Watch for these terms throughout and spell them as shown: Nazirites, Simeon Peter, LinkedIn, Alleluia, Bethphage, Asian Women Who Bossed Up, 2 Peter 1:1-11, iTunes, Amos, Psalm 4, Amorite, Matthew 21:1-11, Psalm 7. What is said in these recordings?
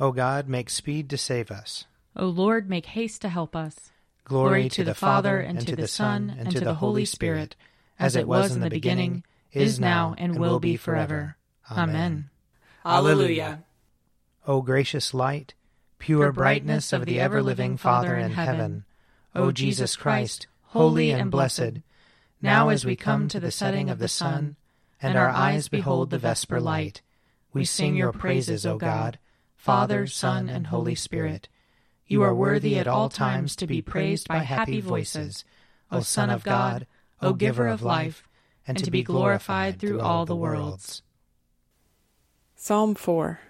O God, make speed to save us. O Lord, make haste to help us. Glory to the Father, and to the Son, and to the Holy Spirit, as it was in the beginning, is now, and will be forever. Amen. Alleluia. O gracious light, pure brightness of the ever-living Father in heaven, O Jesus Christ, holy and blessed, now as we come to the setting of the sun, and our eyes behold the vesper light, we sing your praises, O God, Father, Son, and Holy Spirit. You are worthy at all times to be praised by happy voices, O Son of God, O Giver of life, and to be glorified through all the worlds. Psalm 4.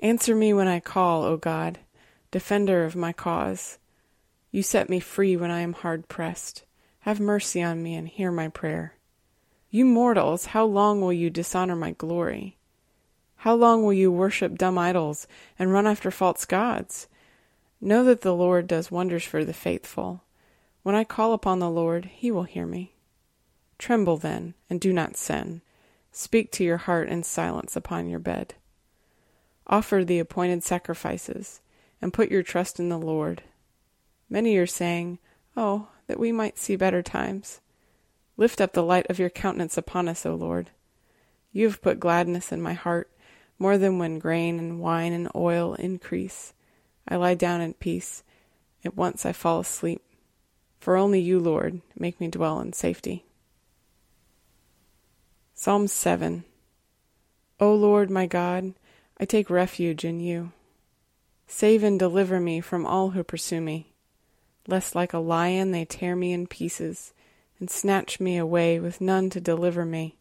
Answer me when I call, O God, defender of my cause. You set me free when I am hard-pressed. Have mercy on me and hear my prayer. You mortals, how long will you dishonor my glory? How long will you worship dumb idols and run after false gods? Know that the Lord does wonders for the faithful. When I call upon the Lord, he will hear me. Tremble then, and do not sin. Speak to your heart in silence upon your bed. Offer the appointed sacrifices, and put your trust in the Lord. Many are saying, "Oh, that we might see better times." Lift up the light of your countenance upon us, O Lord. You have put gladness in my heart, more than when grain and wine and oil increase. I lie down in peace. At once I fall asleep. For only you, Lord, make me dwell in safety. Psalm 7. O Lord, my God, I take refuge in you. Save and deliver me from all who pursue me, lest like a lion they tear me in pieces, and snatch me away with none to deliver me.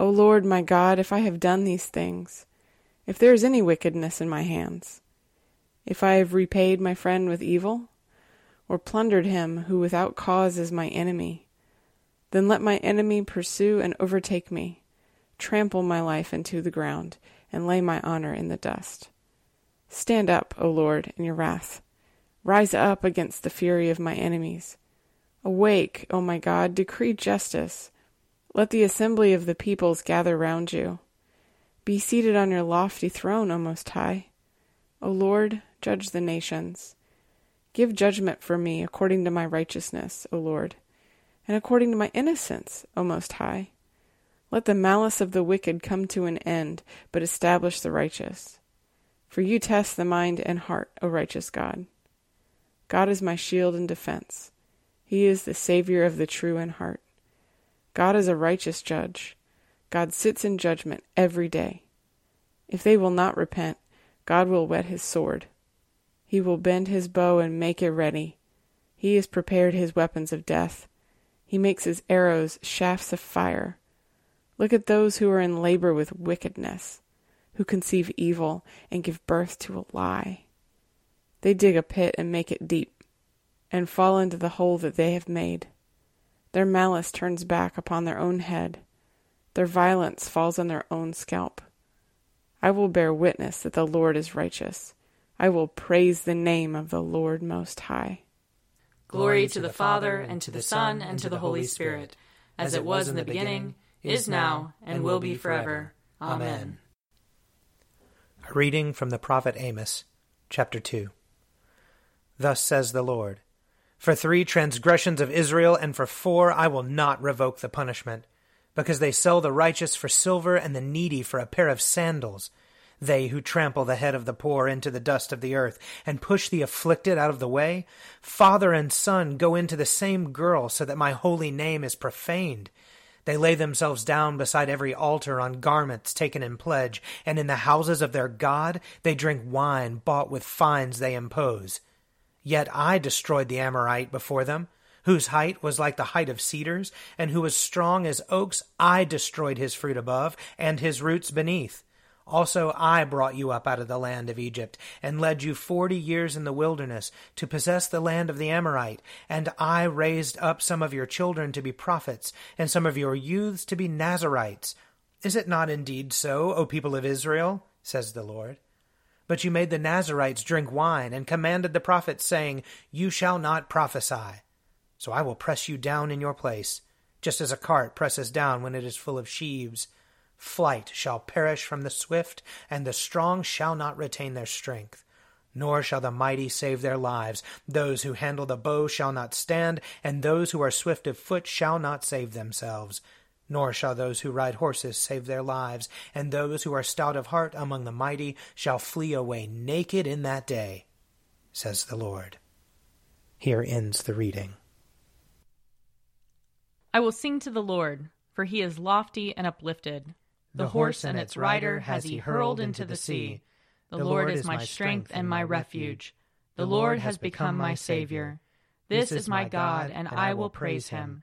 O Lord, my God, if I have done these things, if there is any wickedness in my hands, if I have repaid my friend with evil, or plundered him who without cause is my enemy, then let my enemy pursue and overtake me, trample my life into the ground, and lay my honor in the dust. Stand up, O Lord, in your wrath. Rise up against the fury of my enemies. Awake, O my God, decree justice. Let the assembly of the peoples gather round you. Be seated on your lofty throne, O Most High. O Lord, judge the nations. Give judgment for me according to my righteousness, O Lord, and according to my innocence, O Most High. Let the malice of the wicked come to an end, but establish the righteous. For you test the mind and heart, O righteous God. God is my shield and defense. He is the Savior of the true in heart. God is a righteous judge. God sits in judgment every day. If they will not repent, God will whet his sword. He will bend his bow and make it ready. He has prepared his weapons of death. He makes his arrows shafts of fire. Look at those who are in labor with wickedness, who conceive evil and give birth to a lie. They dig a pit and make it deep, and fall into the hole that they have made. Their malice turns back upon their own head. Their violence falls on their own scalp. I will bear witness that the Lord is righteous. I will praise the name of the Lord Most High. Glory to the Father, and to the Son, and to the Holy Spirit, as it was in the beginning, is now, and will be forever. Amen. A reading from the prophet Amos, chapter 2. Thus says the Lord, "For 3 transgressions of Israel, and for 4 I will not revoke the punishment, because they sell the righteous for silver and the needy for a pair of sandals. they who trample the head of the poor into the dust of the earth and push the afflicted out of the way? Father and son go into the same girl so that my holy name is profaned. They lay themselves down beside every altar on garments taken in pledge, and in the houses of their God they drink wine bought with fines they impose. Yet I destroyed the Amorite before them, whose height was like the height of cedars, and who was strong as oaks. I destroyed his fruit above, and his roots beneath. Also I brought you up out of the land of Egypt, and led you 40 years in the wilderness, to possess the land of the Amorite. And I raised up some of your children to be prophets, and some of your youths to be Nazirites. Is it not indeed so, O people of Israel? Says the Lord. But you made the Nazirites drink wine, and commanded the prophets, saying, You shall not prophesy. So I will press you down in your place, just as a cart presses down when it is full of sheaves. Flight shall perish from the swift, and the strong shall not retain their strength, nor shall the mighty save their lives. Those who handle the bow shall not stand, and those who are swift of foot shall not save themselves. Nor shall those who ride horses save their lives, and those who are stout of heart among the mighty shall flee away naked in that day, says the Lord. Here ends the reading. I will sing to the Lord, for he is lofty and uplifted. The horse and its rider has he hurled into the sea. The Lord is my strength and my refuge. The Lord has become my Savior. This is my God, and I will praise him.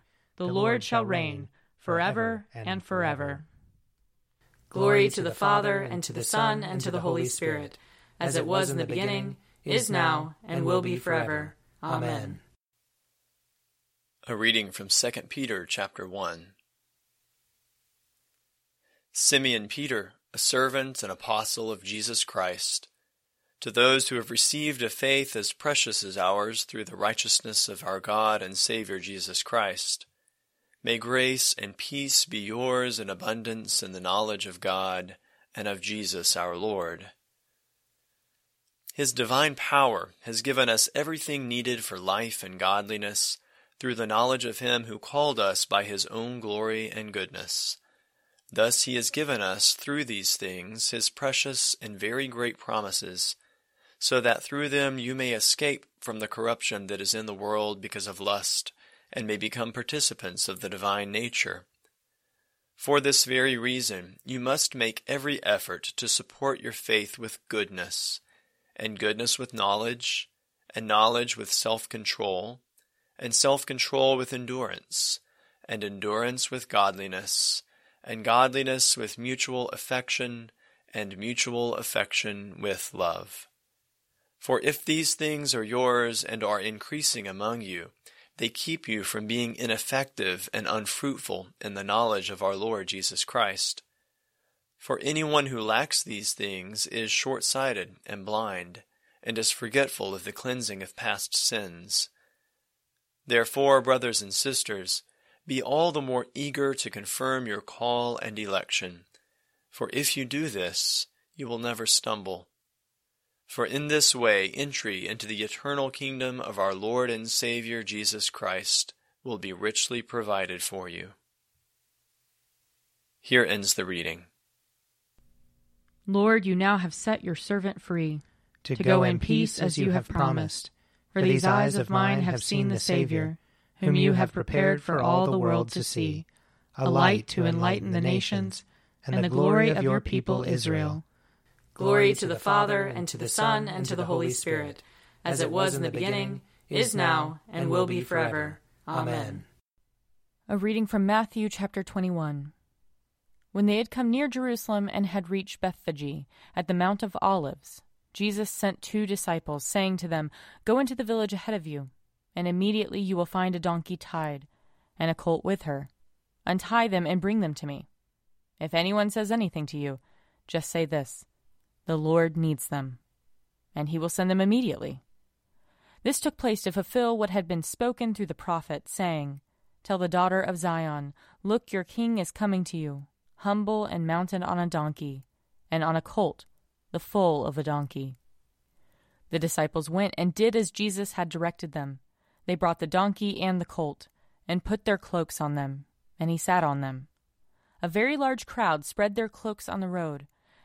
The Lord shall reign forever and forever. Glory to the Father, and to the Son, and to the Holy Spirit, as it was in the beginning, is now, and will be forever. Amen. A reading from 2 Peter chapter 1. Simeon Peter, a servant and apostle of Jesus Christ, to those who have received a faith as precious as ours through the righteousness of our God and Savior Jesus Christ, may grace and peace be yours in abundance in the knowledge of God and of Jesus our Lord. His divine power has given us everything needed for life and godliness through the knowledge of him who called us by his own glory and goodness. Thus he has given us through these things his precious and very great promises, so that through them you may escape from the corruption that is in the world because of lust, and may become participants of the divine nature. For this very reason you must make every effort to support your faith with goodness, and goodness with knowledge, and knowledge with self-control, and self-control with endurance, and endurance with godliness, and godliness with mutual affection, and mutual affection with love. For if these things are yours and are increasing among you, they keep you from being ineffective and unfruitful in the knowledge of our Lord Jesus Christ. For anyone who lacks these things is short-sighted and blind, and is forgetful of the cleansing of past sins. Therefore, brothers and sisters, be all the more eager to confirm your call and election, for if you do this, you will never stumble. For in this way entry into the eternal kingdom of our Lord and Savior Jesus Christ will be richly provided for you. Here ends the reading. Lord, you now have set your servant free, to go in peace as you have promised. For these eyes of mine have seen the Savior, whom you have prepared for all the world to see, a light to enlighten the nations, and the glory of your people Israel. Glory to the Father, and to the Son, and to the Holy Spirit, as it was in the beginning, is now, and will be forever. Amen. A reading from Matthew chapter 21. When they had come near Jerusalem and had reached Bethphage, at the Mount of Olives, Jesus sent two disciples, saying to them, Go into the village ahead of you, and immediately you will find a donkey tied, and a colt with her. Untie them and bring them to me. If anyone says anything to you, just say this, The Lord needs them, and he will send them immediately. This took place to fulfill what had been spoken through the prophet, saying, Tell the daughter of Zion, Look, your king is coming to you, humble and mounted on a donkey, and on a colt, the foal of a donkey. The disciples went and did as Jesus had directed them. They brought the donkey and the colt, and put their cloaks on them, and he sat on them. A very large crowd spread their cloaks on the road,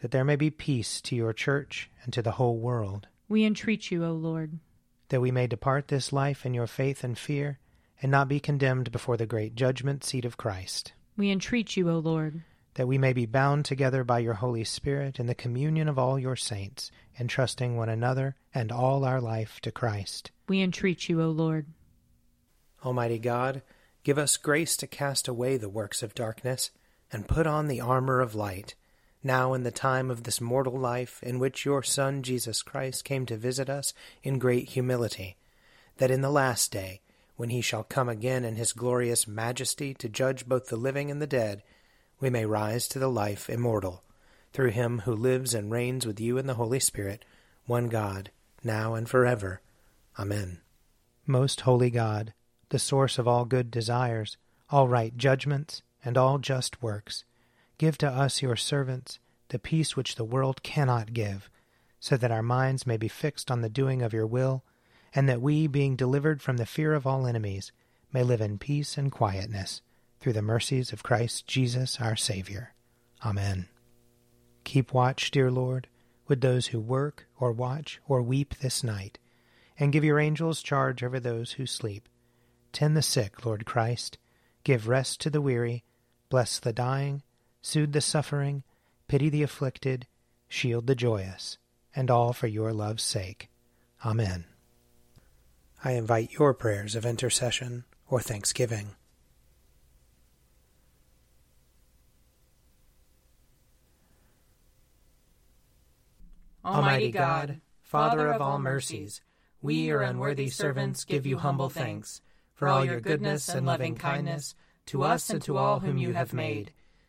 That there may be peace to your church and to the whole world, we entreat you, O Lord. That we may depart this life in your faith and fear, and not be condemned before the great judgment seat of Christ, we entreat you, O Lord. That we may be bound together by your Holy Spirit in the communion of all your saints, entrusting one another and all our life to Christ, we entreat you, O Lord. Almighty God, give us grace to cast away the works of darkness, and put on the armor of light, now in the time of this mortal life in which your Son Jesus Christ came to visit us in great humility, that in the last day, when he shall come again in his glorious majesty to judge both the living and the dead, we may rise to the life immortal, through him who lives and reigns with you in the Holy Spirit, one God, now and forever. Amen. Most holy God, the source of all good desires, all right judgments, and all just works, give to us, your servants, the peace which the world cannot give, so that our minds may be fixed on the doing of your will, and that we, being delivered from the fear of all enemies, may live in peace and quietness, through the mercies of Christ Jesus our Savior. Amen. Keep watch, dear Lord, with those who work or watch or weep this night, and give your angels charge over those who sleep. Tend the sick, Lord Christ. Give rest to the weary. Bless the dying. Soothe the suffering, pity the afflicted, shield the joyous, and all for your love's sake. Amen. I invite your prayers of intercession or thanksgiving. Almighty God, Father of all mercies, we, your unworthy servants, give you humble thanks for all your goodness and loving kindness to us and to all whom you have made.